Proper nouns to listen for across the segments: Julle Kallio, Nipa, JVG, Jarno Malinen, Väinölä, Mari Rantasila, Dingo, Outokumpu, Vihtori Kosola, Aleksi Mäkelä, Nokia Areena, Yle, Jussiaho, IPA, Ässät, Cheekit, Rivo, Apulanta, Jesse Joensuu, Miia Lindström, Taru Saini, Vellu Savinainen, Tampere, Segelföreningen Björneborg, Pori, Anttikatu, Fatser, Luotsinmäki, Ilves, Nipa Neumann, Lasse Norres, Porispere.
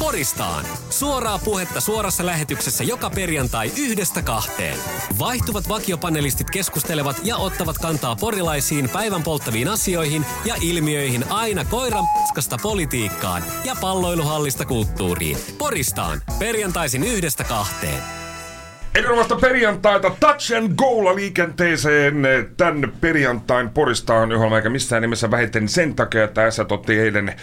Poristaan. Suoraa puhetta suorassa lähetyksessä joka perjantai 1–2. Vaihtuvat vakiopanelistit keskustelevat ja ottavat kantaa porilaisiin päivän polttaviin asioihin ja ilmiöihin aina koiran paskasta politiikkaan ja palloiluhallista kulttuuriin. Poristaan. Perjantaisin 1–2. Erinomaista perjantaita touch and goal liikenteeseen tän perjantain Poristaan yhdellä, eikä missään nimessä vähiten sen takia, että Ässät otti eilen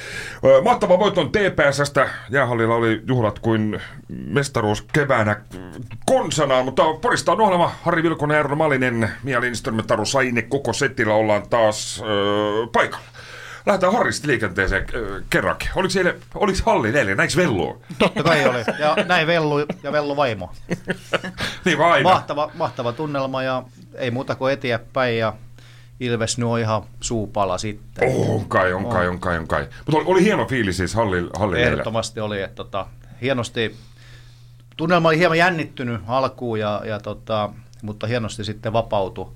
mahtavan voiton TPS:stä. Jäähallilla oli juhlat kuin mestaruus keväänä konsanaan, mutta Poristaan ohjelma, Harri Vilkuna, Jarno Malinen, Miia Lindström, Taru Saini, koko setillä ollaan taas paikalla. Lähdetään Harrista liikenteeseen kerrankin. Oliko hallin eilen? Näinkö Vellua? Totta kai oli. Ja näin Vellu ja Vellu-vaimo. Niin aina. Mahtava tunnelma ja ei muuta kuin eteenpäin ja Ilves nyt on ihan suupala sitten. On kai. Mutta oli hieno fiilis siis hallin eilen. Ehdottomasti oli. Että, hienosti. Tunnelma oli hieman jännittynyt alkuun, mutta hienosti sitten vapautui.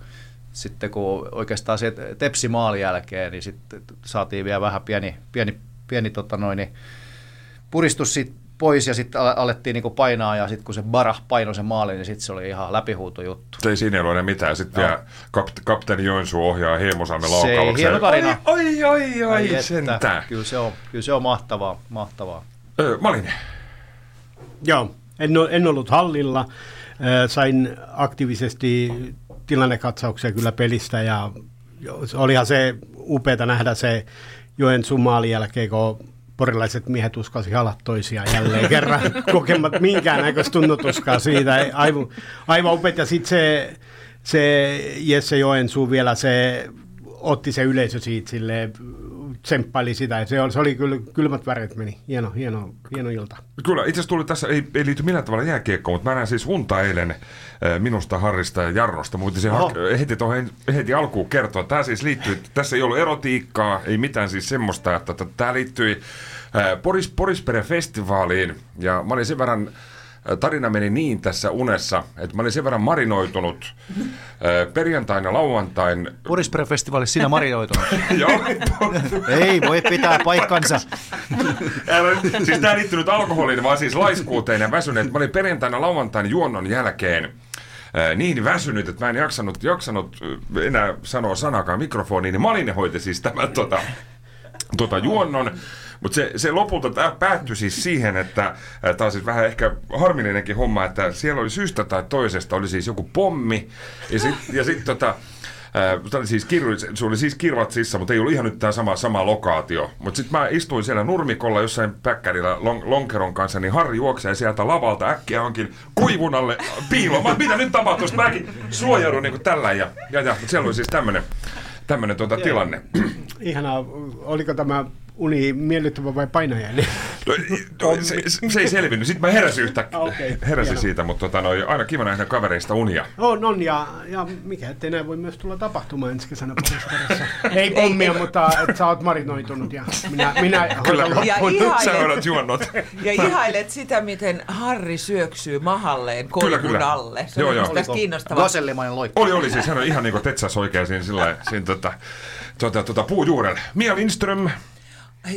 Sitten kun oikeastaan se tepsimaalin jälkeen, niin sitten saatiin vielä vähän pieni puristus sit pois ja sitten alettiin niinku painaa ja sitten kun se Barah painoi sen maalin, niin sitten se oli ihan läpihuutojuttu. Se ei siinä ole mitään. Sitten vielä kapteeni Joensuu ohjaa Hiemosamme laukauksen. Se hieno tarina. Ai sentään. Kyllä se on mahtavaa. Malinen. Joo, en ollut hallilla. Sain aktiivisesti tilannekatsauksia kyllä pelistä ja olihan se upeata nähdä se Joensuun maalin jälkeen, kun porilaiset miehet uskasi halat toisiaan jälleen kerran kokemat minkäännäköistä tunnutuskaa siitä. Aivan upeat ja sitten se Jesse Joensuu vielä se otti se yleisö siitä silleen, tsemppaili sitä ja se oli kyllä kylmät väreet meni. Hieno ilta. Kyllä, itse asiassa tuli tässä, ei liity millään tavalla jääkiekkoon, mutta mä näin siis unta eilen minusta, Harrista ja Jarnosta. Muuten se heti alkuun kertoa. Tämä siis liittyy, tässä ei ollut erotiikkaa, ei mitään siis semmoista, että tämä liittyi Porispere-festivaaliin ja mä olin sen verran, tarina meni niin tässä unessa, että mä olin sen verran marinoitunut perjantaina, lauantain. Porispere-festivaalissa sinä marinoitunut. Joo. Ei voi pitää paikkansa. Siis tää liittyy nyt alkoholiin, vaan siis laiskuuteen ja väsyneet. Mä olin perjantaina, lauantain juonnon jälkeen niin väsynyt, että mä en jaksanut enää sanoa sanakaan mikrofoniin, niin Malinen hoiti siis tämän juonnon. Mutta se lopulta päättyi siis siihen, että tämä on siis vähän ehkä harmillinenkin homma, että siellä oli syystä tai toisesta, oli siis joku pommi, ja sitten oli siis kirvat sissa, mutta ei ollut ihan nyt tämä sama lokaatio. Mutta sitten mä istuin siellä nurmikolla jossain päkkärillä lonkeron kanssa, niin Harri juoksee sieltä lavalta äkkiä onkin kuivun alle piilomaan. Mitä nyt tapahtuisi? Mäkin suojaudun niin kuin tällä ja siellä oli siis tämmöinen tilanne. Ihanaa. Oliko tämä uni miellyttävä vai painajainen? Se ei selvinnyt. Sitten mä heräsin yhtäkkiä. Heräsin siitä, mutta aina kiva nähdä kavereista unia. On ja mikä ettei näin voi myös tulla tapahtumaan ensi kesänä Porisperessä. Ei pommia, mutta et sä oot marinoitunut ja minä hoitan loppuun. Sä hoidat juonnot. Ja ihailet sitä, miten Harri syöksyy mahalleen koivun alle. Se on tästä kiinnostavaa. Vasellimainen loikka. Oli siis. Hän on ihan niin kuin Tetsas oikein siinä puujuurella. Miia Lindström.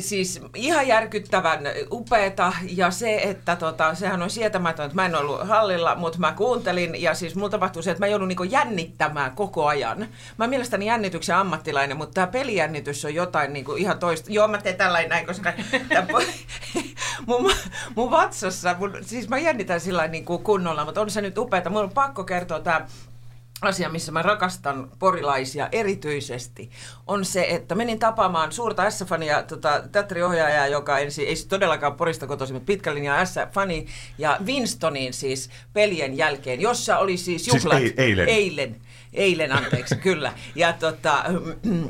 Siis ihan järkyttävän upeeta ja se, että sehän on sietämätön, että mä en ollut hallilla, mutta mä kuuntelin ja siis mulla tapahtui se, että mä joudun niinku jännittämään koko ajan. Mä mielestäni jännityksen ammattilainen, mutta tää pelijännitys on jotain niinku ihan toista. Joo, mä teen tällainen näin, koska mun vatsassa, siis mä jännitän sillä niinku kunnolla, mutta on se nyt upeeta. Mun on pakko kertoa tää asia, missä mä rakastan porilaisia erityisesti, on se, että menin tapaamaan suurta S-fania, teatteriohjaajaa, joka ei todellakaan Porista kotoisin, mutta pitkän linjan S-fani, ja Winstoniin siis pelien jälkeen, jossa oli siis juhlat eilen, kyllä.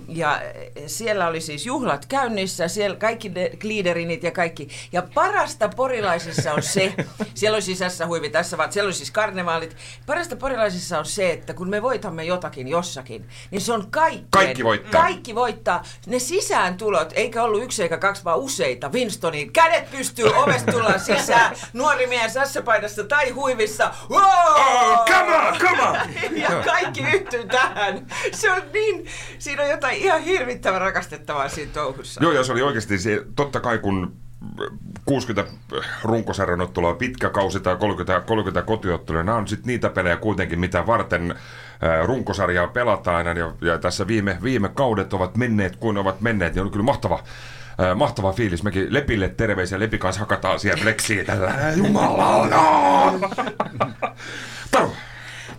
Ja siellä oli siis juhlat käynnissä, siellä kaikki gliiderinit ja kaikki. Ja parasta porilaisissa on se, siellä oli siis S-huivi tässä, vaan siellä oli siis karnevaalit. Parasta porilaisissa on se, että kun me voitamme jotakin jossakin, niin se on kaikkeen. Kaikki voittaa. Ne sisääntulot, eikä ollut yksi eikä kaksi, vaan useita Winstoniin. Kädet pystyy, ovesta tullaan sisään, nuori mies S-paidassa tai huivissa. Come on! Ja kaikki yhtyy tähän. Se on niin, siinä on jotain ihan hirvittävän rakastettavaa siinä touhussa. Joo, ja se oli oikeasti se, totta kai kun 60 runkosarjanottelua pitkä kausi tai 30 kotiottelua. Nämä on sitten niitä pelejä kuitenkin, mitä varten runkosarjaa pelataan aina. Ja tässä viime kaudet ovat menneet, kun ovat menneet. Ja on kyllä mahtava fiilis. Mekin Lepille terveisiä. Lepi kanssa hakataan siellä Leksiin tällä. Jumalauta! Taru!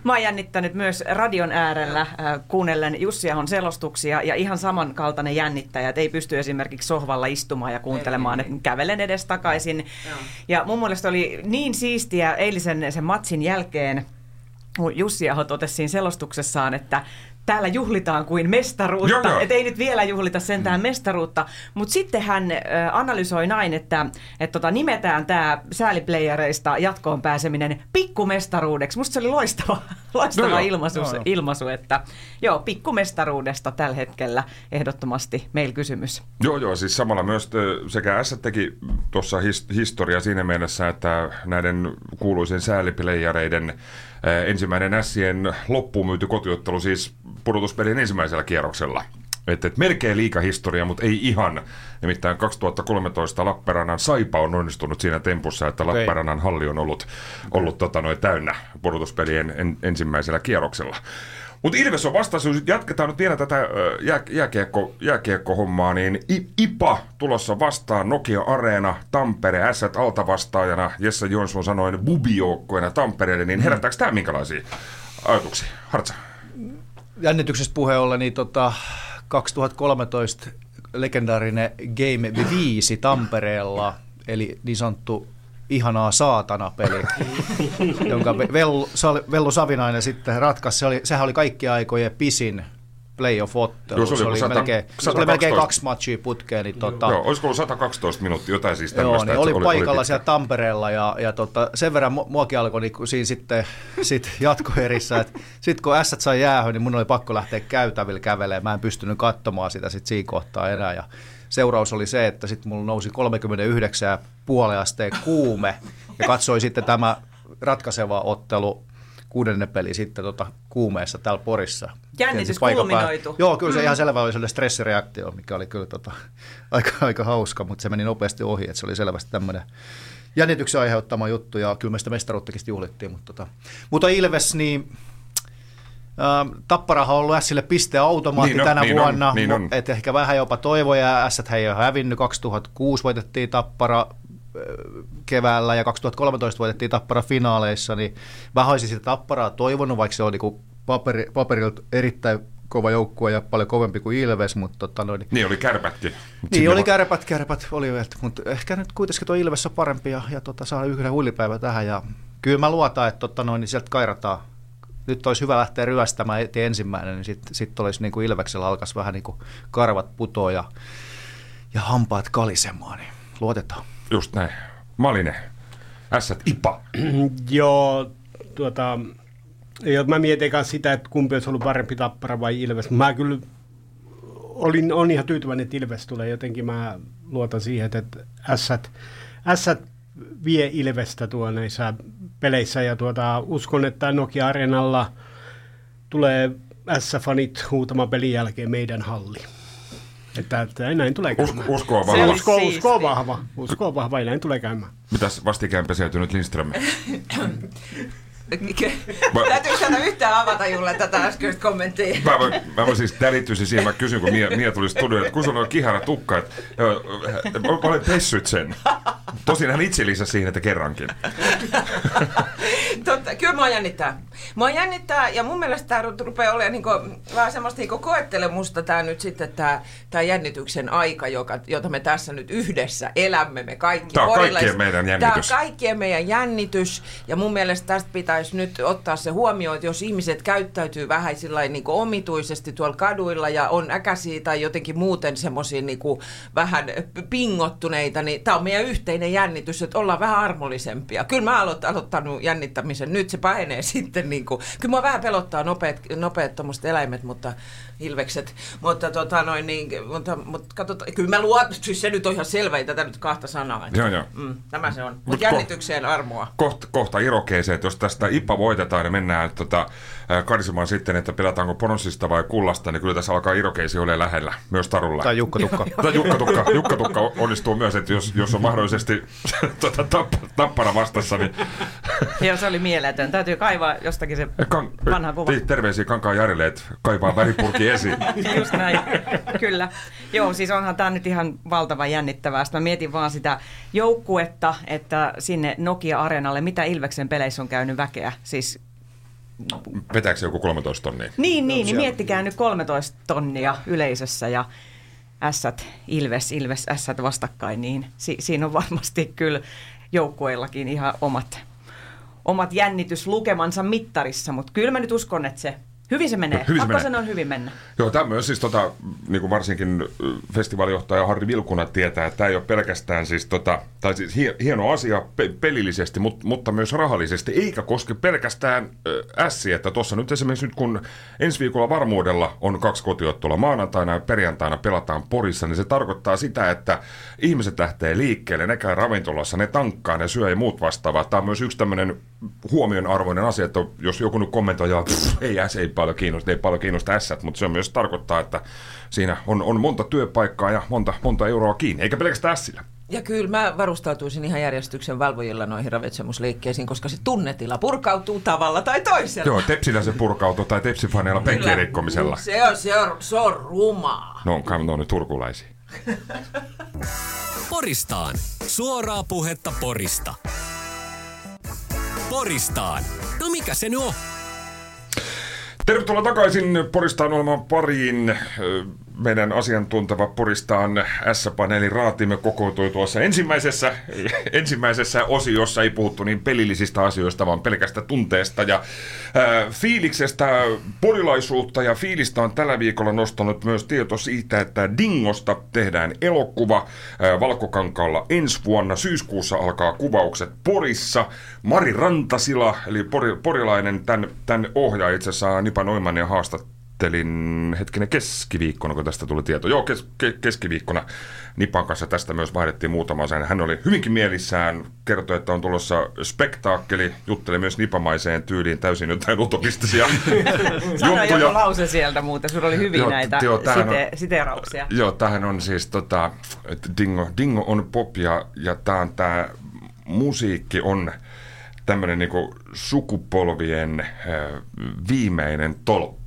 Mä oon jännittänyt myös radion äärellä kuunnellen Jussiahon selostuksia ja ihan samankaltainen jännittäjä, että ei pysty esimerkiksi sohvalla istumaan ja kuuntelemaan, että kävelen edes takaisin. Ja mun mielestä oli niin siistiä eilisen sen matsin jälkeen, kun Jussiaho totesi siinä selostuksessaan, että täällä juhlitaan kuin mestaruutta, että ei nyt vielä juhlita sentään mestaruutta, mutta sitten hän analysoi näin, että nimetään tämä sääliplayereista jatkoon pääseminen pikkumestaruudeksi. Musta se oli loistava ilmaisu, että joo, pikkumestaruudesta tällä hetkellä ehdottomasti meillä kysymys. Joo, siis samalla myös sekä Ässät teki tuossa historia siinä mielessä, että näiden kuuluisen sääliplayereiden ensimmäinen Ässien loppuun myyty kotiottelu, siis pudotuspelien ensimmäisellä kierroksella. Et melkein liikahistoria, mutta ei ihan. Nimittäin 2013 Lappeenrannan Saipa on onnistunut siinä tempussa, että Lappeenrannan halli on ollut täynnä pudotuspelien ensimmäisellä kierroksella. Mutta Ilves on vastaisuus. Jatketaan nyt vielä tätä jääkiekko-hommaa. Niin IPA tulossa vastaan, Nokia Areena, Tampere, Ässät altavastaajana, Jesse Joensuu sanoen bubijoukkoina Tampereelle. Niin herättääkö tämä minkälaisia ajatuksia? Hartsa? Jännityksestä puheen ollen, niin 2013 legendaarinen Game 5 Tampereella, eli niin sanottu ihanaa saatana-peli, jonka Vellu Savinainen sitten ratkaisi. Sehän oli kaikkien aikojen pisin playoff-ottelu. Se oli melkein 2 matchia putkeen. Niin joo, olisiko ollut 112 minuuttia jotain siis tämmöistä? Joo, niin oli paikalla siellä Tampereella ja sen verran muakin alkoi niin siinä sitten jatkoerissä. Sitten kun Ässät sai jäähön, niin mun oli pakko lähteä käytävillä kävelemään. Mä en pystynyt katsomaan sitä sitten siinä kohtaa enää. Ja seuraus oli se, että sitten mulla nousi 39,5 asteen kuume ja katsoi sitten tämä ratkaiseva ottelu 6. peli sitten kuumeessa täällä Porissa. Jännitys kulminoitu. Joo, kyllä se ihan selvä oli sellainen stressireaktio, mikä oli kyllä aika hauska, mutta se meni nopeasti ohi, että se oli selvästi tämmöinen jännityksen aiheuttama juttu ja kyllä me sitä mestaruuttakin juhlittiin. Mutta Ilves, niin Tapparahan on ollut Ässille pisteautomaatti tänä vuonna, että ehkä vähän jopa toivoja. Ässät ei ole hävinnyt. 2006 voitettiin Tappara keväällä ja 2013 voitettiin Tappara finaaleissa, niin vähän olisi sitä Tapparaa toivonut, vaikka se on niinku paperilta erittäin kova joukkue ja paljon kovempi kuin Ilves, mutta niin oli Kärpätkin. Niin oli Kärpät oli, mutta ehkä nyt kuitenkin tuo Ilves on parempi ja saa yhden huilipäivän tähän ja kyllä mä luotan, että niin sieltä kairataan. Nyt olisi hyvä lähteä ryöstämään ensimmäinen, niin sitten olisi niin kuin Ilveksellä alkaisi vähän niin kuin karvat putoa ja hampaat kalisemaan, niin luotetaan. Just näin. Malinen, Ässät, IPA. Joo, mä mietin kanssa sitä, että kumpi olisi ollut parempi, Tappara vai Ilves. Mä kyllä olin ihan tyytyväinen, että Ilves tulee. Jotenkin mä luotan siihen, että Ässät vie Ilvestä tuo näissä peleissä ja uskon, että Nokia Areenalla tulee Ässä-fanit huutamaan pelin jälkeen meidän halli. Että näin tulee käymään. Uskoa vahva. Uskoa vahva, näin tulee käymään. Mitäs vastikään peseytynyt Lindström? Täytyy sanoa yhtään avata Julle tätä äskeistä kommenttia. Mä voin siis tärittyisi siihen, mä kysyn, kun Mia tuli studioon, että kun sulla on kihara tukka, että olen pessyt sen. Tosin hän itse lisäsi siihen, että kerrankin. Kyllä mua jännittää. Ja mun mielestä tämä rupeaa olemaan niin kuin, vähän semmoista niin koettelemusta tämä nyt sitten tämä jännityksen aika, jota me tässä nyt yhdessä elämme me kaikki. Tämä on kaikkien meidän jännitys. Tämä on kaikkien meidän jännitys ja mun mielestä tästä pitäisi nyt ottaa se huomioon, että jos ihmiset käyttäytyy vähän sillain niin kuin omituisesti tuolla kaduilla ja on äkäisiä tai jotenkin muuten semmoisia niin kuin vähän pingottuneita, niin tämä on meidän yhteinen jännitys, että ollaan vähän armollisempia. Kyllä mä aloittanut jännittämisen, nyt se pahenee sitten. Niin kuin. Kyllä mua vähän pelottaa nopeat tommoset eläimet, mutta ilvekset. Mutta katsotaan, kyllä mä luotan, siis se nyt on ihan selvä, ei tätä nyt kahta sanaa. Että, joo. Tämä se on, mutta jännitykseen armoa. Kohta irokeeseen, jos tästä tämä IPA voitetaan ja mennään karsimaan sitten, että pelataanko pronssista vai kullasta, niin kyllä tässä alkaa irokeisi ole lähellä, myös Tarulla. Tai jukkatukka. Jukkatukka onnistuu myös, että jos on mahdollisesti Tappara vastassa, niin... Joo, se oli mieletön. Täytyy kaivaa jostakin se vanha kuva. Terveisiä Kankaanjärjelle, että kaivaa väripurki esiin. Just näin, kyllä. Joo, siis onhan tämä nyt ihan valtava jännittävää. Sitten mä mietin vaan sitä joukkuetta, että sinne Nokia Areenalle, mitä Ilveksen peleissä on käynyt väkeä, siis... Vetääkö joku 13 tonnia? Niin, niin miettikää nyt 13 tonnia yleisössä ja Ässät, Ilves, Ässät vastakkain, niin siinä on varmasti kyllä joukkueillakin ihan omat jännityslukemansa mittarissa, mutta kyllä mä nyt uskon, että se hyvin se menee. Pakko sanoa hyvin mennä. Joo, tämä myös siis niin varsinkin festivaalijohtaja Harri Vilkuna tietää, että tämä ei ole pelkästään siis tai siis hieno asia pelillisesti, mutta myös rahallisesti, eikä koske pelkästään ässiä, että tuossa nyt esimerkiksi nyt kun ensi viikolla varmuudella on 2 kotiottelua maanantaina ja perjantaina pelataan Porissa, niin se tarkoittaa sitä, että ihmiset lähtee liikkeelle, ne käy ravintolassa, ne tankkaa, ne syö ja muut vastaavat. Tämä on myös yksi tämmöinen huomionarvoinen asia, että jos joku nyt kommentoi, että ei äs, ei paljon kiinnosta ässät, mutta se on myös tarkoittaa, että siinä on monta työpaikkaa ja monta euroa kiinni, eikä pelkästään ässillä. Ja kyllä mä varustautuisin ihan järjestyksen valvojilla noihin ravitsemusliikkeisiin, koska se tunnetila purkautuu tavalla tai toisella. Joo, tepsillä se purkautuu tai tepsifaneilla penkkien rikkomisella. Se on rumaa. No on nyt turkulaisia. Poristaan. Suoraa puhetta Porista. Poristaan. No mikä se nyt on? Tervetuloa takaisin Poristaan olemaan pariin. Meidän asiantunteva Poristaan S-paneelin raatimme kokoutui tuossa ensimmäisessä osiossa. Ei puhuttu niin pelillisistä asioista, vaan pelkästä tunteesta ja fiiliksestä. Porilaisuutta ja fiilistä on tällä viikolla nostanut myös tieto siitä, että Dingosta tehdään elokuva Valkokankaalla ensi vuonna. Syyskuussa alkaa kuvaukset Porissa. Mari Rantasila, eli porilainen, tämän ohjaaja itse asiassa Nipa Neumannia haastattelin keskiviikkona, kun tästä tuli tieto. Joo, keskiviikkona Nipan kanssa tästä myös vaihdettiin muutama sen. Hän oli hyvinkin mielissään, kertoi, että on tulossa spektaakkeli, jutteli myös nipamaiseen tyyliin täysin jotain utopistisia juttuja. Sano lause sieltä muuten, sinulla oli hyvin näitä siteerauksia. Joo, tämähän on siis Dingo on pop ja tämä musiikki on tämmöinen niinku sukupolvien viimeinen tolppa.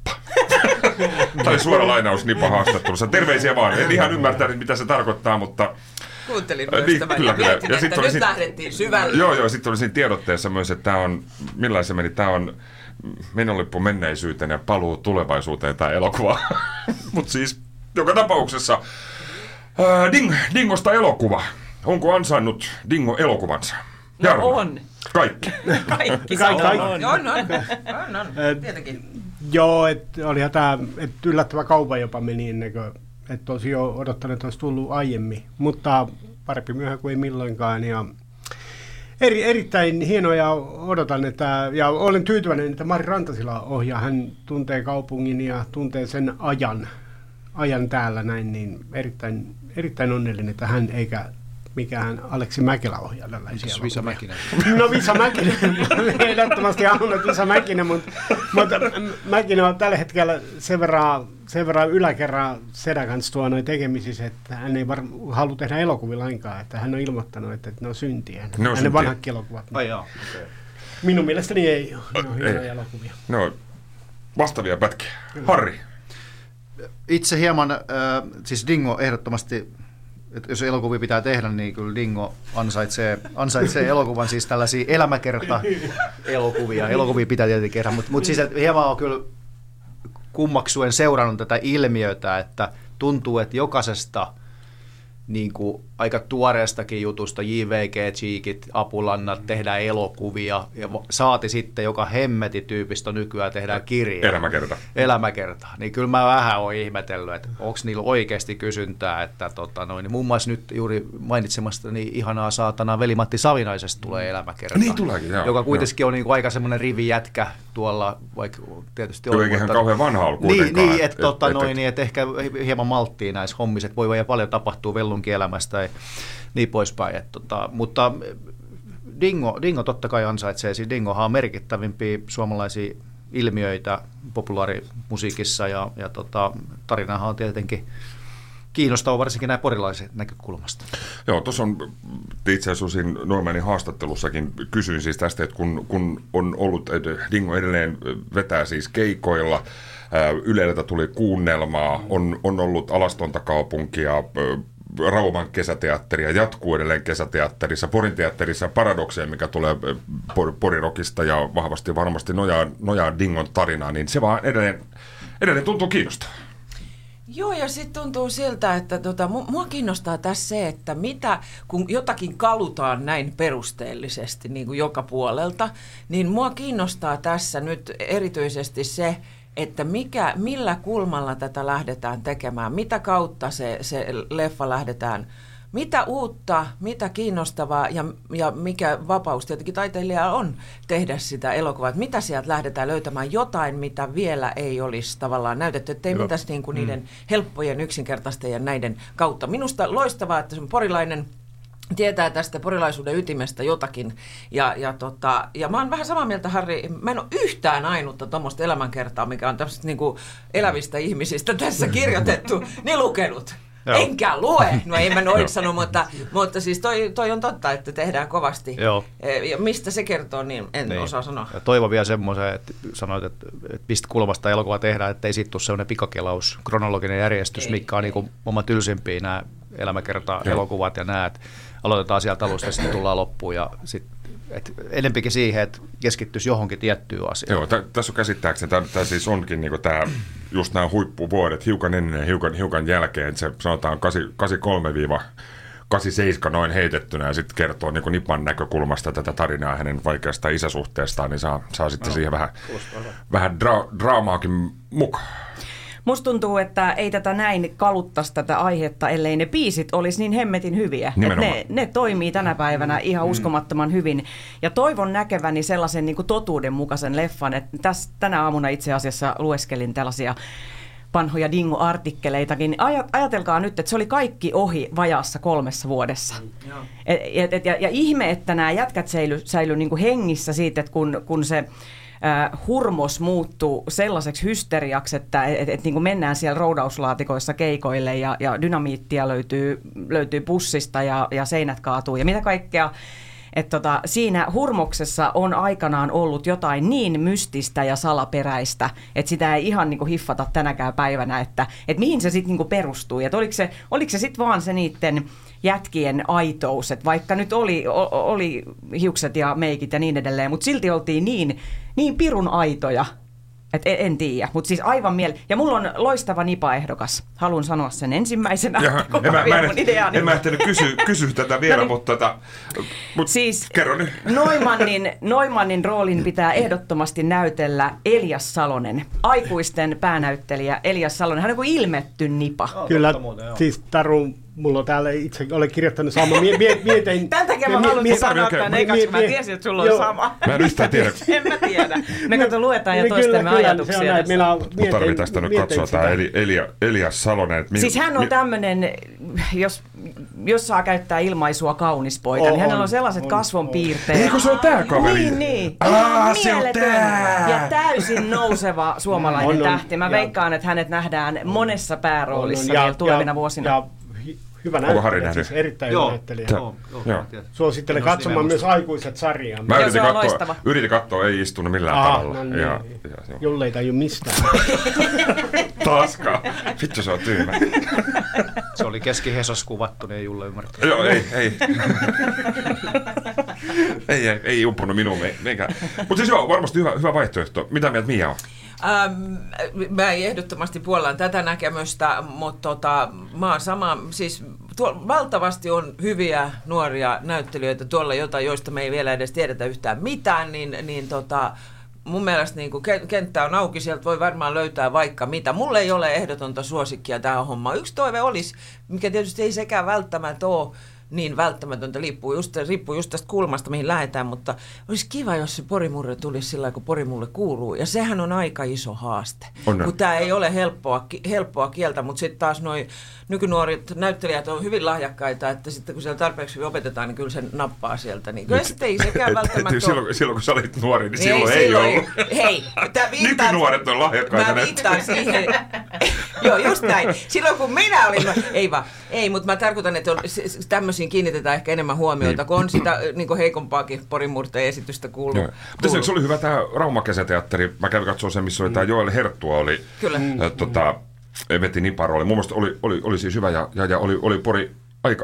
Tai suora lainaus Nipa haastattelussa. Terveisiä vaan. En ihan ymmärtänyt, mitä se tarkoittaa, mutta... Kuuntelin myös tämän ja mietin, että nyt lähdettiin syvälle. Joo, sitten oli siinä tiedotteessa myös, että tämä on... Millainen se meni? Tämä on menolippu menneisyyteen ja paluu tulevaisuuteen tämä elokuva. Mutta siis joka tapauksessa Dingosta elokuva. Onko ansainnut Dingo elokuvansa? Jarno. No on. Kaikki. On. Tietenkin. Joo, olihan tämä yllättävä kaupa jopa meni ennen kuin, että tosiaan odottanut, että olisi tullut aiemmin, mutta parempi myöhään kuin ei milloinkaan. Ja erittäin hienoa ja odotan, ja olen tyytyväinen, että Mari Rantasila ohjaa, hän tuntee kaupungin ja tuntee sen ajan täällä näin, niin erittäin onnellinen, että hän eikä... Mikään Aleksi Mäkelä ohjaa tällaisia. Visa Mäkinen. No Visa Mäkinen. Ehdottomasti halunnut Visa Mäkinen, mutta Mäkinen on tällä hetkellä sen verran yläkerran Sedan kanssa tuo noin tekemisissä, että hän ei halua tehdä elokuvia lainkaan, että hän on ilmoittanut, että ne on syntiä. Ne vanhat elokuvat. Okay. Minun mielestäni ei ole. Ne on hienoja elokuvia. No, vastaavia pätkiä. Harri. Itse hieman, siis Dingo ehdottomasti... Että jos elokuvia pitää tehdä, niin kyllä Dingo ansaitsee elokuvan, siis tällaisia elämäkerta-elokuvia. Elokuvia pitää tietenkin kerran, mutta siis hieman on kyllä kummaksuen seurannut tätä ilmiötä, että tuntuu, että jokaisesta niin kuin aika tuoreestakin jutusta, JVG, Cheekit, Apulannat, tehdään elokuvia, ja saati sitten joka hemmetityypistä nykyään tehdään kirjaa. Elämäkerta. Niin kyllä mä vähän oon ihmetellyt, että onko niillä oikeasti kysyntää, että niin muun muassa nyt juuri mainitsemasta niin ihanaa saatana Veli-Matti Savinaisesta tulee elämäkerta. Niin tuleekin, joo. Joka kuitenkin on niin kuin aika semmoinen rivijätkä tuolla, vaikka tietysti... Joo, eiköhän kauhean vanha ollut kuitenkaan. Niin, että et ehkä hieman malttia näissä hommissa, että voi paljon tapahtua Vellunkin elämästä, niin poispäin. Mutta Dingo totta kai ansaitsee. Siis Dingohan on merkittävimpiä suomalaisia ilmiöitä populaarimusiikissa ja tarinahan on tietenkin kiinnostaa varsinkin näin porilaisen näkökulmasta. Joo, tuossa on itse asiassa Neumannin haastattelussakin kysyin siis tästä, että kun on ollut, Dingo edelleen vetää siis keikoilla, Yleltä tuli kuunnelmaa, on ollut Alastonta kaupunkia, Rauman kesäteatteria, jatkuu edelleen kesäteatterissa, Porin teatterissa Paradoksia, mikä tulee Porirokista ja vahvasti varmasti nojaa Dingon tarinaan, niin se vaan edelleen tuntuu kiinnostavaa. Joo, ja sitten tuntuu siltä, että mua kiinnostaa tässä se, että mitä, kun jotakin kalutaan näin perusteellisesti niin kuin joka puolelta, niin mua kiinnostaa tässä nyt erityisesti se, että millä kulmalla tätä lähdetään tekemään, mitä kautta se leffa lähdetään, mitä uutta, mitä kiinnostavaa ja mikä vapaus tietenkin taiteilijalla on tehdä sitä elokuvaa, että mitä sieltä lähdetään löytämään jotain, mitä vielä ei olisi tavallaan näytetty, ettei mitäs niin kuin niiden helppojen, yksinkertaisten ja näiden kautta. Minusta loistavaa, että se on porilainen, tietää tästä porilaisuuden ytimestä jotakin. Ja mä oon vähän samaa mieltä, Harri, mä en ole yhtään ainutta tuommoista elämänkertaa, mikä on tämmöistä niin kuin elävistä ihmisistä tässä kirjoitettu, niin lukenut. Joo. Enkä lue, no ei mä noin sano, mutta siis toi on totta, että tehdään kovasti. Joo. Ja mistä se kertoo, niin en osaa sanoa. Ja toivon vielä semmoisen, että sanoit, että mistä kulmasta elokuva tehdään, ettei siitä tule semmoinen pikakelaus, kronologinen järjestys, mikä on niin kuin oma tylsimpiä nämä elämäkerta-elokuvat ja näet. Aloitetaan sieltä alusta, sitten tullaan loppuun ja sitten enempikin siihen, että keskittyisi johonkin tiettyyn asiaan. Joo, tässä on käsittääkseni, tämä siis onkin niinku tämä, just nämä huippuvuodet, hiukan ennen ja hiukan jälkeen, se sanotaan 83-87 noin heitettynä ja sitten kertoo niinku Nipan näkökulmasta tätä tarinaa hänen vaikeasta isäsuhteestaan, niin saa sitten siihen vähän draamaakin mukaan. Musta tuntuu, että ei tätä näin kaluttaisi tätä aihetta, ellei ne biisit olisi niin hemmetin hyviä. Ne toimii tänä päivänä ihan uskomattoman hyvin. Ja toivon näkeväni sellaisen niin kuin totuudenmukaisen leffan, että tänä aamuna itse asiassa lueskelin tällaisia vanhoja Dingo-artikkeleitakin. Ajatelkaa nyt, että se oli kaikki ohi vajaassa 3 vuodessa. Ja ihme, että nämä jätkät säilyi niin kuin hengissä siitä, että kun se hurmos muuttuu sellaiseksi hysteriaksi, että niin kuin mennään siellä roudauslaatikoissa keikoille ja dynamiittia löytyy bussista ja seinät kaatuu ja mitä kaikkea. Siinä hurmoksessa on aikanaan ollut jotain niin mystistä ja salaperäistä, että sitä ei ihan niin kuin hiffata tänäkään päivänä, että mihin se sitten niin kuin perustuu. Että oliko se sitten vaan se niiden jätkien aitous, että vaikka nyt oli hiukset ja meikit ja niin edelleen, mutta silti oltiin niin pirun aitoja, että en tiedä, mutta siis aivan ja mulla on loistava Nipa-ehdokas. Haluan sanoa sen ensimmäisenä, kun mä vielä mun ideaani. En mä ehtinyt kysyä tätä vielä, mutta siis kerro nyt. Neumannin roolin pitää ehdottomasti näytellä Elias Salonen, aikuisten päänäyttelijä Elias Salonen. Hän on kuin ilmetty Nipa. Kyllä, siis Taru, mulla on täällä itse, olen kirjoittanut samaa. Tämän takia mä haluan sanoa tämän, eikä mä tiesin, että sulla on sama. Mä en yhtään tiedä. En mä tiedä. Me kato luetaan ja toistemme ajatuksia. Mutta tarvitaan sitä nyt katsoa tämä Elias Salonen. Siis hän on tämmöinen, jos saa käyttää ilmaisua kaunis poika, niin hänellä on sellaiset kasvonpiirteet. Eikö se ole tää kaveri? Niin. Se on tää. Ja täysin nouseva suomalainen tähti. Mä veikkaan, että hänet nähdään monessa pääroolissa vielä tulevina vuosina. Hyvä näyttelijä, siis erittäin hyvä näyttelijä. Suosittelen katsomaan myös aikuiset sarjaa. Mä yritin katsoa, ei istunut millään tavalla. No niin. Julle ei tajua mistään. Taaskaan. Vittu, se on tyhmä. Se oli keski-Hesas kuvattu, niin ei Julle ymmärtää. Joo, ei. ei uppunut minuun. Mutta siis joo, varmasti hyvä vaihtoehto. Mitä mieltä Miia on? Mä ehdottomasti puollaan tätä näkemystä, mutta mä oon sama, siis valtavasti on hyviä nuoria näyttelijöitä tuolla, joista me ei vielä edes tiedetä yhtään mitään, niin mun mielestä niin kun kenttä on auki, sieltä voi varmaan löytää vaikka mitä. Mulla ei ole ehdotonta suosikkia tähän hommaan. Yksi toive olisi, mikä tietysti ei sekään välttämättä ole, niin välttämätöntä, riippuu just tästä kulmasta, mihin lähdetään, mutta olisi kiva, jos se porimurre tulisi sillä lailla, kun porimulle kuuluu. Ja sehän on aika iso haaste, kun tämä ei ole helppoa kieltä, mutta sitten taas noi nykynuoret näyttelijät on hyvin lahjakkaita, että sitten kun siellä tarpeeksi opetetaan, niin kyllä se nappaa sieltä. Niin kyllä sitten ei sekään välttämättä silloin kun sä olit nuori, niin silloin ei ollut. Hei, nykynuoret on lahjakkaita. Mä viittaan siihen. Joo, just näin. Silloin kun minä olin, mutta mä tarkoitan, että tämmöisiin kiinnitetään ehkä enemmän huomiota, niin, kun on sitä niin heikompaakin porimurteen esitystä kuullut. Mutta se oli hyvä tämä Rauma-kesäteatteri, mä kävin katsomaan sen, missä oli tämä Joel Herttua, oli veti Nipan rooli. Mun mielestä oli siis hyvä ja oli Pori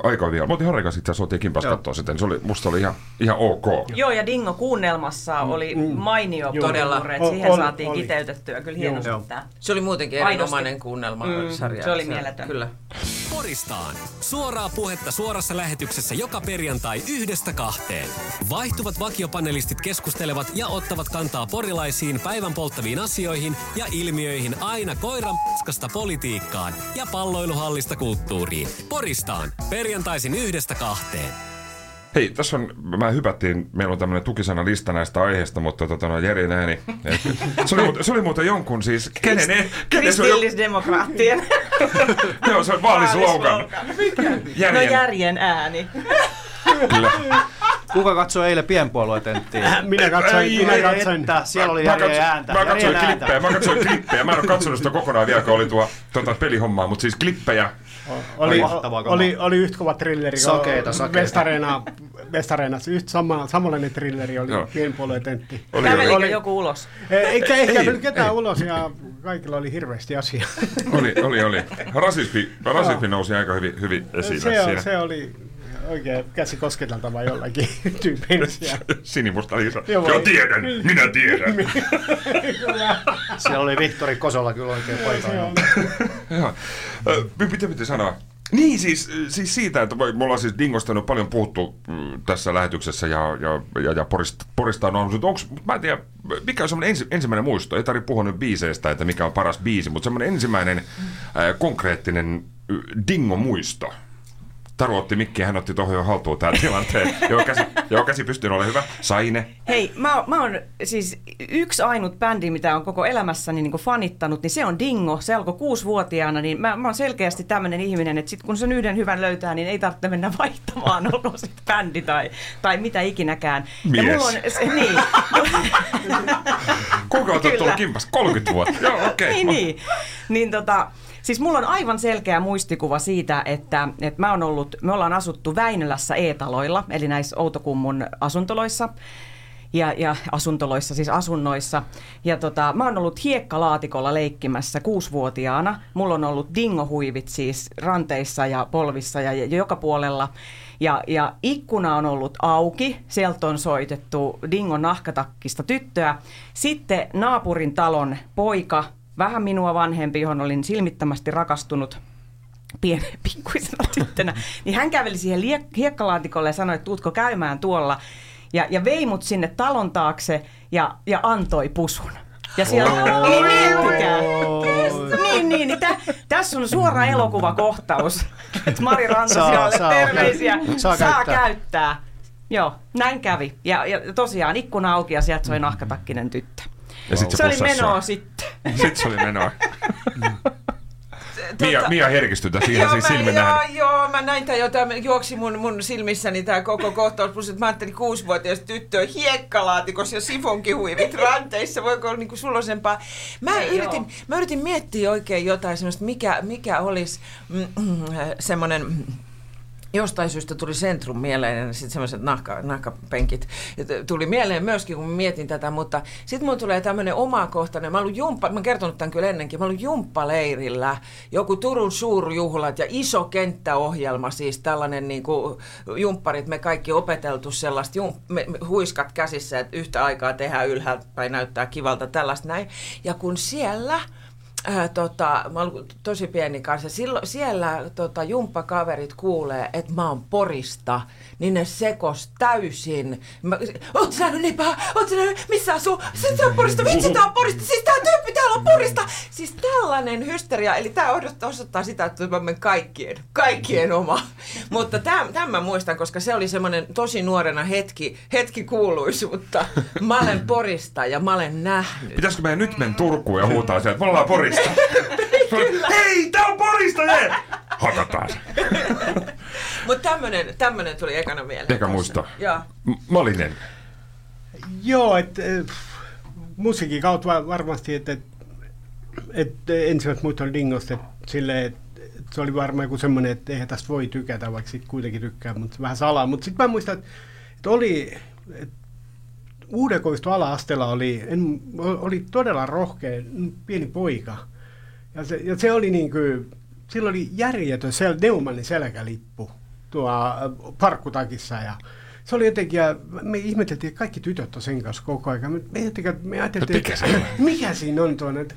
aika vielä. Mä otin Harrikan sitten, se oltiin kimpas katsoa sitä, niin se oli, musta oli ihan ok. Joo, ja Dingo kuunnelmassa oli mainio porimurre, että siihen saatiin kiteytettyä, kyllä hienosti tämä. Se oli muutenkin erinomainen kuunnelmasarja. Se oli mieletön. Kyllä. Poristaan. Suoraa puhetta suorassa lähetyksessä joka perjantai 1-2. Vaihtuvat vakiopanelistit keskustelevat ja ottavat kantaa porilaisiin päivän polttaviin asioihin ja ilmiöihin aina koiran paskasta politiikkaan ja palloiluhallista kulttuuriin. Poristaan. Perjantaisin 1-2. Hei, tässä on, mä hypättiin, meillä on tämmöinen tukisanalista näistä aiheista, mutta Jeri ääni. Se oli muuten jonkun siis, kristillisdemokraattien. Joo, se on vaalislogan. No järjen ääni. Kyllä. Kuka katsoi eilen pienpuoluetenttiin? Minä katsoin. Siellä oli järjen ääntä. Mä katsoin klippejä. Mä en ole katsonut sitä kokonaan vielä, kun oli tuota pelihommaa, mutta siis klippejä. Oli yhtä kova thrilleri. Sakeita. Vestareenassa yhtä samanlainen thrilleri oli pienpuoluetentti. Kävelikö joku ulos? Ei kävely ketään ulos ja kaikilla oli hirveästi asiaa. Oli. Rasismi nousi aika hyvin esiin. Se oli oikein käsi kosketeltava jollakin tyypin. Sinimusta Liisa. Joo, minä tiedän. Siellä oli Vihtori Kosola kyllä oikein paikalla. Mitä piti sanoa? Niin, siis siitä, että me ollaan siis Dingosta on paljon puhuttu tässä lähetyksessä ja Poristaan on, mutta mä en tiedä, mikä on semmoinen ensimmäinen muisto. Ei tarvitse puhua nyt biiseistä, että mikä on paras biisi, mutta semmoinen ensimmäinen konkreettinen Dingo-muisto. Taru otti mikkiä, hän otti tuohon jo haltuun tämän tilanteen. Joo, käsi pystyyn, ole hyvä. Saine. Hei, mä oon siis yksi ainut bändi, mitä on koko elämässäni niin kuin fanittanut, niin se on Dingo. Se alkoi 6-vuotiaana, niin mä oon selkeästi tämmöinen ihminen, että sit kun sen yhden hyvän löytää, niin ei tarvitse mennä vaihtamaan, olkoon sitten bändi tai mitä ikinäkään. Mies. Ja mulla on se, niin. Kuinka oot tullut kimpas? 30 vuotta. Joo, okei. Siis mulla on aivan selkeä muistikuva siitä, että me ollaan asuttu Väinölässä E-taloilla, eli näissä Outokummun asuntoloissa. Ja asuntoloissa, siis asunnoissa. Ja mä oon ollut hiekkalaatikolla leikkimässä 6-vuotiaana. Mulla on ollut dingohuivit siis ranteissa ja polvissa ja joka puolella. Ja ikkuna on ollut auki. Sieltä on soitettu Dingon nahkatakkista tyttöä. Sitten naapurin talon poika. Vähän minua vanhempi, johon olin silmittömästi rakastunut pikkuisena tyttönä, niin hän käveli siihen hiekkalaatikolle ja sanoi, että tuutko käymään tuolla. Ja vei mut sinne talon taakse ja antoi pusun. Ja siellä niin tässä on suora elokuvakohtaus. Mari Rantasilalle terveisiä. Saa käyttää. Joo, näin kävi. Ja tosiaan ikkuna auki ja sieltä soi nahkatakkinen tyttö. Ja se oli menoa sitten. Sitten se oli menoa. Miia herkistyi tässä ihan siis silmin nähden. Joo, mä näin tämän jo, tämä juoksi mun silmissäni tämä koko kohtaus, plus että mä ajattelin 6-vuotias tyttöä hiekkalaatikossa ja sifonkihuivit ranteissa, voiko olla niinku suloisempaa. Mä yritin miettiä oikein jotain semmoista, mikä olisi semmoinen. Jostain syystä tuli Centrum mieleen ja sitten semmoiset nahkapenkit tuli mieleen myöskin, kun mietin tätä, mutta sitten mun tulee tämmöinen omakohtainen, mä oon kertonut tämän kyllä ennenkin, mä olin jumppaleirillä, joku Turun suurjuhlat ja iso kenttäohjelma, siis tällainen niin kuin jumpparit, me kaikki opeteltu sellaista, huiskat käsissä, että yhtä aikaa tehdään ylhäältä päin, näyttää kivalta tällaista näin, ja kun siellä mä olin tosi pieni kanssa. Siellä jumppakaverit kuulee, että mä oon Porista, niin ne sekos täysin. Oot sä nähnyt Nipaa? Oot sä nähnyt? Missä asuu? Sä oot Porista? Vitsi tää on Porista? Siis tää tyyppi täällä on Porista! Siis tällainen hysteria, eli tämä osoittaa sitä, että me kaikkien oma. Mutta tämän mä muistan, koska se oli semmoinen tosi nuorena hetki kuuluisuutta. Mä olen Porista ja mä olen nähnyt. Pitäisikö meidän nyt mennä Turkuun ja huutaa sieltä, että me ollaan Porista? Hei, tää on Porista! Hakataan se. Mutta tämmönen tuli ekana mieleen. Eka muista. Malinen. Joo, että musiikin kautta varmasti, että ensimmäiset muut on Dingosta, että se oli varmaan joku semmoinen, että eihän tästä voi tykätä, vaikka sitten kuitenkin tykkää, mutta vähän salaa. Mutta sitten mä muistan, että oli, että Uudenkoistu ala-asteella oli todella rohkea pieni poika. Ja se oli niin kuin, sillä oli järjetön Neumannin selkälippu tuo parkkutakissa ja se oli jotenkin, ja me ihmeteltiin, että kaikki tytöt on sen kanssa koko ajan. Me ajateltiin, että mikä siinä on tuonne, että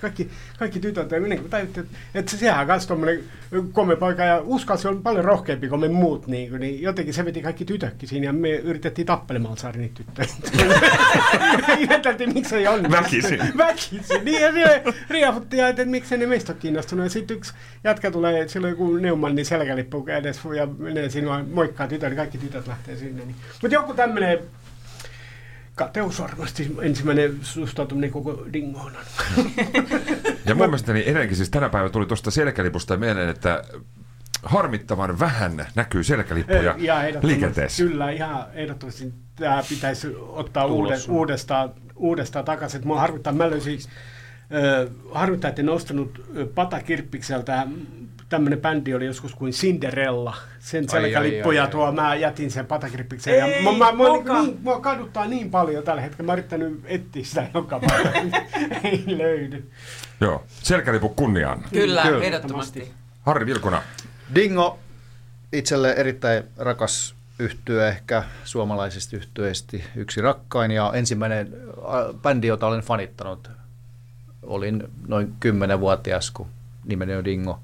kaikki tytöt, ja minäkin tajuttiin, että sehän on myös tuommoinen komea poika, ja uskalsi olla paljon rohkeampi kuin me muut, niin jotenkin se veti kaikki tytötkin siinä, ja me yritettiin tappelemaan saada niitä tyttöjä. Ihmeteltiin, miksei onnistu. Väkisin. Niin, ja sille riavuttiin, että miksei ne meistä ole kiinnostunut, ja sitten yksi jätkä tulee, silloin joku Neumannin selkälippu edes, ja menee sinua moikkaa tytön, niin kaikki tytöt lähtee sinne, niin. Mutta joku tämmöinen kateus varmasti ensimmäinen suhtautuminen koko Dingoon. Ja mun mielestäni edelleenkin siis tänä päivänä tuli tuosta selkälipusta mieleen, että harmittavan vähän näkyy selkälippuja liikenteessä. Kyllä, ihan ehdottomasti tämä pitäisi ottaa uudestaan takaisin. Mua harmittaa, mä löysin, että en ostanut Patakirppikseltä. Tämmöinen bändi oli joskus kuin Cinderella. Sen selkälippuja tuo, mä jätin sen Patakirppikseen. Ei, ja mua kaduttaa niin paljon tällä hetkellä. Mä oon yrittänyt etsiä sitä joka päivä. Ei löydy. Joo, selkälippu kunniaan. Kyllä, ehdottomasti. Harri Vilkuna. Dingo, itselle erittäin rakas yhtye, ehkä suomalaisista yhtyeistä yksi rakkain. Ja ensimmäinen bändi, jota olen fanittanut, olin noin 10-vuotias, kun nimeni on Dingo.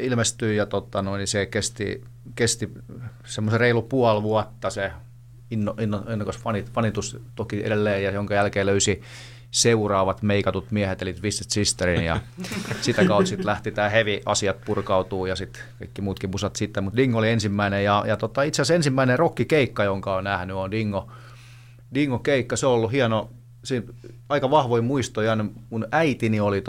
Ilmestyi ja se kesti semmoisen reilu puoli vuotta se innokas fanitus toki edelleen, ja jonka jälkeen löysi seuraavat meikatut miehet eli Twisted Sisterin, ja sitä kautta sitten lähti tämä heavy asiat purkautuu ja sitten kaikki muutkin musat sitten, mutta Dingo oli ensimmäinen ja itse asiassa ensimmäinen rockikeikka, jonka on nähnyt, on Dingo keikka. Se on ollut hieno, aika vahvoin muistoja. Mun äitini oli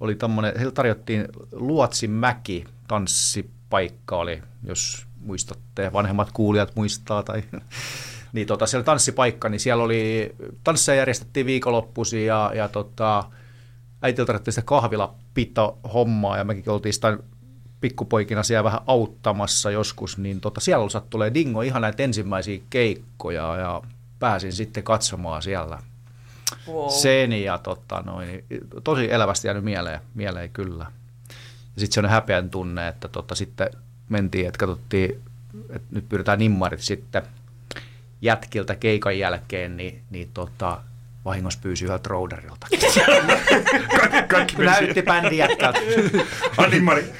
oli tämmöinen, heillä tarjottiin Luotsinmäki, tanssipaikka oli, jos muistatte, vanhemmat kuulijat muistaa, tai niin siellä tanssipaikka, niin siellä oli, tanssia järjestettiin viikonloppuisin, ja äitillä tarjottiin sitä kahvilapito-hommaa, ja mekin oltiin sitä pikkupoikina siellä vähän auttamassa joskus, niin siellä oli sattuleen Dingo ihan näitä ensimmäisiä keikkoja, ja pääsin sitten katsomaan siellä. Wow. Sen ja tosi elävästi jäänyt mieleen kyllä. Ja sitten se on häpeän tunne, että sitten mentiin, että katsottiin, että nyt pyydetään nimmarit sitten jätkiltä keikan jälkeen, niin vahingossa pyysi yhdeltä roudarilta. Kaikki näytti bändin jätkältä. Nimmari.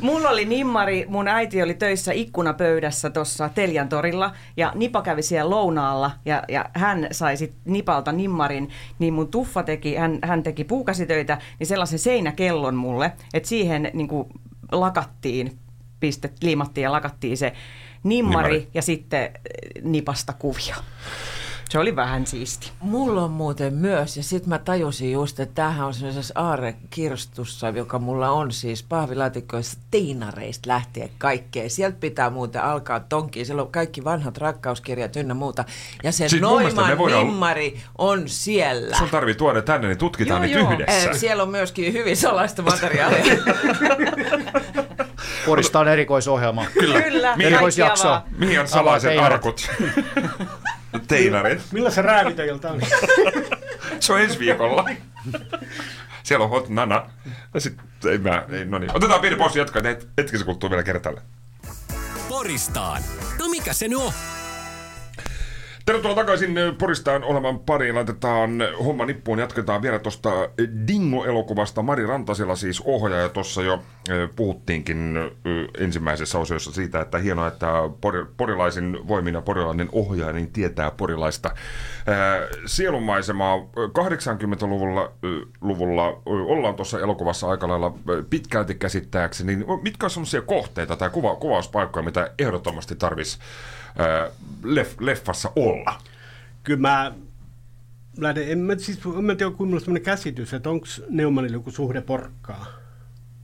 Mulla oli nimmari, mun äiti oli töissä ikkunapöydässä tuossa Teljantorilla, ja Nipa kävi siellä lounaalla, ja hän sai sit Nipalta nimmarin, niin mun tuffa teki, hän teki puukasitöitä, niin sellaisen seinäkellon mulle, että siihen niinku lakattiin, liimattiin ja lakattiin se nimmari. Ja sitten Nipasta kuvia. Se oli vähän siisti. Mulla on muuten myös, ja sitten mä tajusin just, että tämähän on sellaisessa aarrekirstussa, joka mulla on siis pahvilaatikoissa tiinareista lähtien kaikkea. Sieltä pitää muuten alkaa tonkia. Siellä on kaikki vanhat rakkauskirjat ynnä muuta. Ja se siis Neumann nimmari on siellä. Sun tarvii tuoda tänne, niin tutkitaan niitä yhdessä. Siellä on myöskin hyvin salaista materiaalia. Poristaan erikoisohjelma. Kyllä. Erikoisjakso. Mihin on salaiset arkut? Teinarit. Millä se räävitöjiltä on? Se on ensi viikolla. Siellä on hot nana. Otetaan pieni posti, jatkaa, hetki se kulttuu vielä kertalle. Poristaan. No mikä se nyt on? Tervetuloa takaisin Poristaan olevan pariin. Laitetaan homma nippuun. Jatketaan vielä tuosta Dingo-elokuvasta. Mari Rantasila siis ohjaaja. Tuossa jo puhuttiinkin ensimmäisessä osiossa siitä, että hienoa, että porilaisin voimina porilainen ohjaaja niin tietää porilaista sielunmaisemaa. 80-luvulla ollaan tuossa elokuvassa aika lailla pitkälti käsittääkseni. Mitkä on sellaisia kohteita tai kuvauspaikkoja, mitä ehdottomasti tarvitsisi leffassa olla? Kyllä mä lähden, en mä tiedä, kun mulla on sellainen käsitys, että onko Neumannilla joku suhde porkkaa?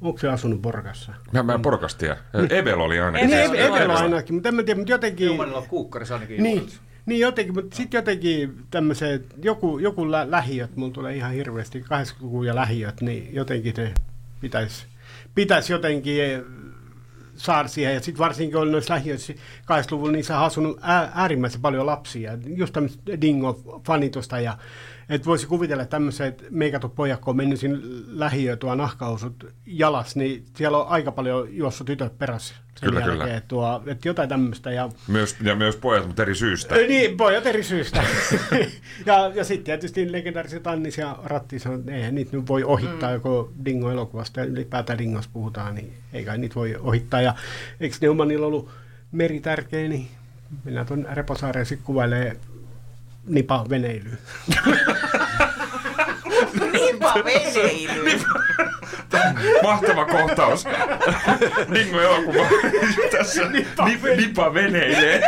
Onko se asunut Porkassa? Mä en Porkasta tiedä. Evel oli ainakin. Evel ainakin, mutta en mä tiedä, mutta jotenkin... Neumannilla on kuukkarissa ainakin. Niin jotenkin, mutta sitten jotenkin tämmöiset, joku lähiöt, mulla tulee ihan hirveästi, 80-luvun ja lähiöt, niin jotenkin ne pitäisi jotenkin... saada siihen. Ja sitten varsinkin oli noissa lähiöissä 80-luvulla, niissä on asunut äärimmäisen paljon lapsia. Just tämmöistä dingo-fanitusta. Että voisi kuvitella tämmöisen, että meikatut pojakko on mennyt sinne lähiöön tuo nahkahousut jalas, niin siellä on aika paljon juossut tytöt perässä. Kyllä, kyllä. Että jotain tämmöistä. Ja myös pojat, mutta eri syystä. Niin, pojat eri syystä. ja sitten tietysti legendaariset Annis ja Rattis, eihän niitä nyt voi ohittaa, joko Dingo-elokuvasta ja ylipäätään Dingosta puhutaan, niin eikä niitä voi ohittaa. Ja eikö Neumannilla ollut meri tärkeä, niin mennään tuon Reposaareen sitten kuvailee Nipa veneilyyn. Nipa veneilyyn. Mahtava kohtaus. Dingo-elokuva. Tässä Nipa veneilee.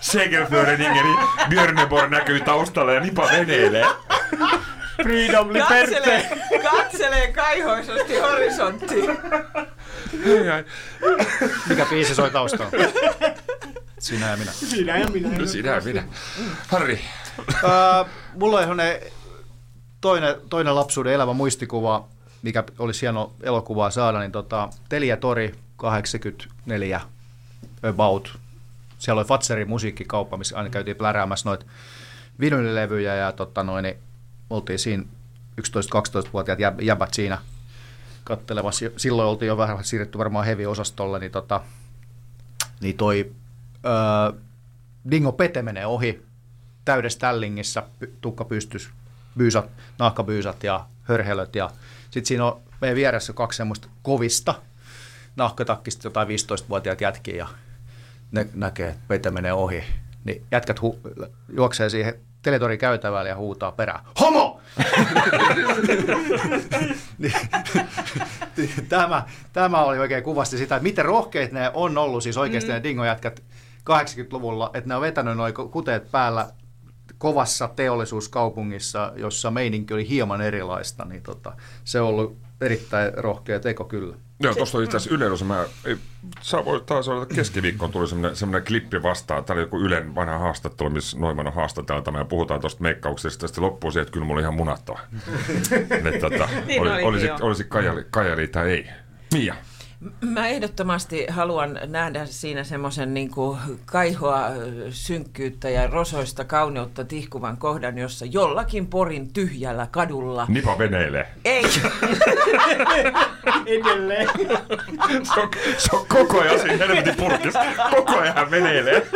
Segelföreningen Björneborg näkyy taustalla ja Nipa veneilee. Freedom Liberte. Katselee kaihoisesti horisonttiin. Mikä biisi soi taustalla? Sinä ja minä. Sinä ja minä. Harri. Mulla on toinen lapsuuden elävä muistikuva, mikä olisi hieno elokuvaa saada, niin Teljantori 84 about. Siellä oli Fatserin musiikkikauppa, missä aina käytiin pläräämässä noita vinylilevyjä ja niin oltiin siinä 11-12-vuotiaat jäbät siinä kattelemassa. Silloin oltiin jo vähän siirretty varmaan heavy-osastolle, niin, niin toi Dingo Pete menee ohi täydessä tällingissä, tukka pystys, byysat, nahkabyysat ja hörhelöt. Ja sitten siinä on meidän vieressä kaksi semmoista kovista nahkatakkista, jotain 15-vuotiaat jätkiä, ja ne näkee, että Pete menee ohi. Niin jätkät juoksee siihen Teletorin käytävällä ja huutaa perään, HOMO! Tämä oli oikein kuvasti sitä, että miten rohkeet ne on ollut, siis oikeasti ne Dingo-jätkät 80-luvulla, että ne on vetänyt noin kuteet päällä kovassa teollisuuskaupungissa, jossa meininki oli hieman erilaista, niin se on ollut erittäin rohkea teko kyllä. Joo, tuosta oli itse asiassa Yle, jossa mä, taas olla keskiviikkoon tuli semmoinen klippi vastaan, täällä joku Ylen vanha haastattelu, missä Neumann on haastateltava, ja puhutaan tuosta meikkauksesta, ja sitten loppuu siihen, että kyllä mulla oli ihan munattava. Olisi kajali tai ei. Miia? Mä ehdottomasti haluan nähdä siinä semmoisen niin kuin kaihoa, synkkyyttä ja rosoista kauneutta tihkuvan kohdan, jossa jollakin Porin tyhjällä kadulla... Nipa veneilee. Ei. Edelleen. Se on koko ajan siinä helvetin purkissa. Koko ajan veneilee.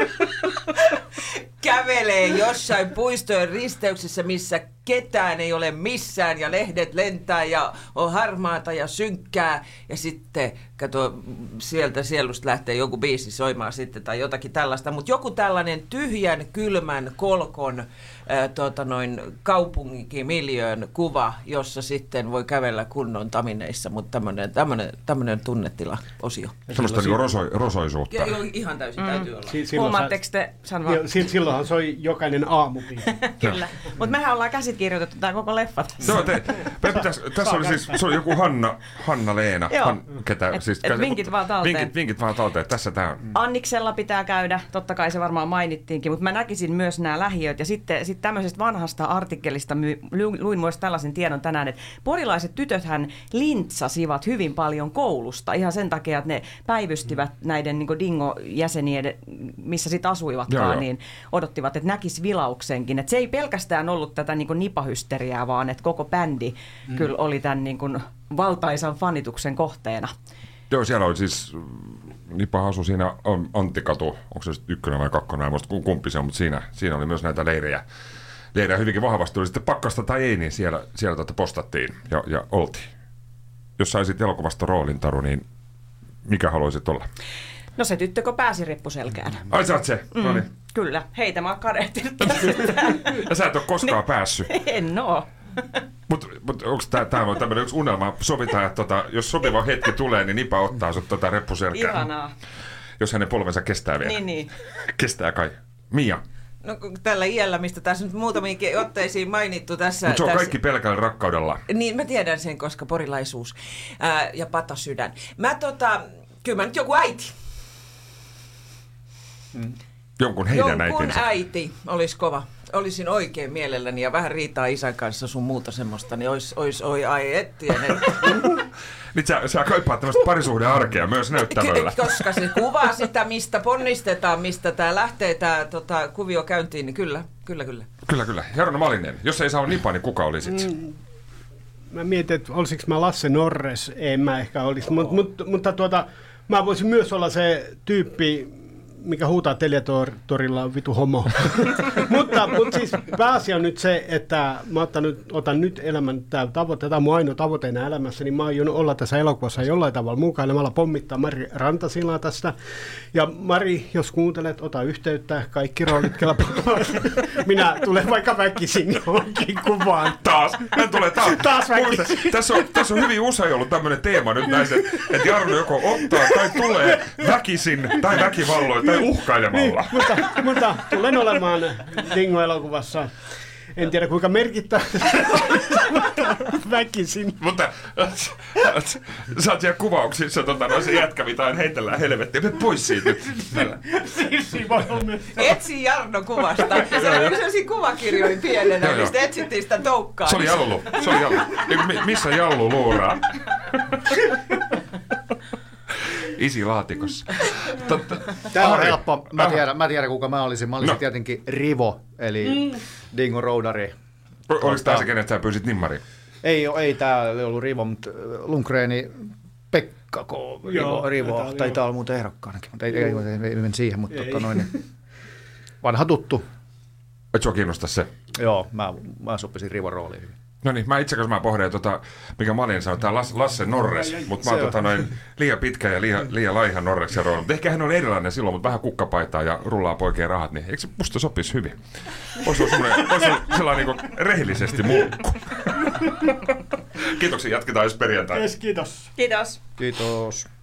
Kävelee jossain puistojen risteyksessä, missä ketään ei ole missään ja lehdet lentää ja on harmaata ja synkkää. Ja sitten, kato, sieltä sielusta lähtee joku biisi soimaan sitten tai jotakin tällaista. Mutta joku tällainen tyhjän, kylmän, kolkon kaupunkimiljöön kuva, jossa sitten voi kävellä kunnon tamineissa. Mutta tämmöinen tunnetila-osio. Semmoista niin rosoisuutta. Joo, ihan täysin täytyy olla. Huomaatteko te sanoa? Silloinhan soi jokainen aamukin. Kyllä. Mutta mehän ollaan käsikirjoitettu tämä koko leffa tässä. No, tässä oli siis se oli joku Hanna-Leena. Vinkit vaan talteen. Tässä tämä on. Anniksella pitää käydä. Totta kai se varmaan mainittiinkin. Mutta mä näkisin myös nämä lähiöt. Ja sitten tämmöisestä vanhasta artikkelista luin myös tällaisen tiedon tänään, että porilaiset tytöthän lintsasivat hyvin paljon koulusta. Ihan sen takia, että ne päivystivät näiden niin kuin dingo-jäsenien, missä sitten asuivatkaan. Joo. Niin odottivat, että näkisi vilauksenkin. Että se ei pelkästään ollut tätä niin kuin nipahysteriaa, vaan että koko bändi kyllä oli tämän niin kuin valtaisan fanituksen kohteena. Joo, siellä oli siis Nipa asui siinä Anttikatu, onko se ykkönen vai kakkonen, en muista kumpi se on, mutta siinä oli myös näitä leirejä hyvinkin vahvasti, oli sitten pakkasta tai ei, niin siellä postattiin ja oltiin. Jos saisit elokuvasta roolin, Taru, niin mikä haluaisit olla? No se tyttö, kun pääsi rippuselkään. Ai sä oot se? No niin. Kyllä, heitä mä oon karehtinut. Ja sä et ole koskaan päässyt. En oo. Mut onko tämä on tämmöinen yksi unelma? Sovitaan, että jos sopiva hetki tulee, niin Nipa ottaa sut reppuselkään. Ihanaa. Jos hänen polvensa kestää vielä. Niin. Kestää kai. Miia. No tällä iällä, mistä tässä nyt muutamiinkin otteisiin mainittu tässä. Mutta se on tässä kaikki pelkällä rakkaudella. Niin, mä tiedän sen, koska porilaisuus ja patasydän. Kyllä mä nyt joku äiti. Jonkun äiti olisi kova. Olisin oikein mielelläni ja vähän riitaa isän kanssa sun muuta semmoista, niin olisi. Nyt sä kaipaat tämmöistä parisuhdearkea myös näyttämöllä. Koska se kuvaa sitä, mistä ponnistetaan, mistä tää lähtee tää kuvio käyntiin, niin kyllä. Kyllä. Jarno Malinen, jos ei saa Nipa, niin kuka olisit? Mä mietin, että olisinko mä Lasse Norres, en mä ehkä olisi, mutta mä voisin myös olla se tyyppi, mikä huutaa Teljatorilla vitu homo. mutta siis pääasia on nyt se, että mä otan nyt elämän tavoite. Tämä on mun ainoa tavoite enää elämässä, niin mä aion olla tässä elokuvassa jollain tavalla mukaan. Mä alan pommittaa Mari Rantasilaa tästä. Ja Mari, jos kuuntelet, ota yhteyttä. Kaikki roolit kelpaa. Minä tulen vaikka väkisin johonkin kuvaan. Taas väkisin. Tässä on hyvin usein ollut tämmöinen teema nyt näissä, että Jarno joko ottaa tai tulee väkisin tai väkivalloin tai uhkailemalla. Niin, mutta tulen olemaan Dingo-elokuvassa. En tiedä kuinka merkittävä väkisin. Mutta sä oot siellä kuvauksissa se jätkä, mitä aina heitellään helvettiä. Me pois siitä nyt. Etsi Jarno kuvasta. Se oli yksi sellaisia kuvakirjoja pienenä, mistä etsittiin sitä toukkaa. Se oli jallulu. Missä jallu luuraa? Isi laatikossa. Tämä on helppo. Mä tiedän kuka mä olisin. Mä olisin tietenkin Rivo, eli Dingon roudari. Oliko tämä se, kenet sä pyysit nimmari? Ei täällä ollut Rivo, mutta Lundgreni Pekka K. Rivo. Taitaa olla muuten ehdokkaanakin, mutta ei mennä siihen, mutta vanha tuttu. Et sua kiinnosta se? Joo, mä sopisin Rivon rooliin hyvin. No niin, mä itse asiassa pohdin, mikä Malin sanoi, tämä Lasse Norres, mutta mä oon liian pitkä ja liian laiha Norreksen rooli. Mutta ehkä hän on erilainen silloin, mutta vähän kukkapaitaa ja rullaa poikien rahat, niin eikö se musta sopisi hyvin? Olisi sellainen niin kuin rehellisesti mulkku. Kiitoksia, jatketaan jos perjantaina. Kiitos.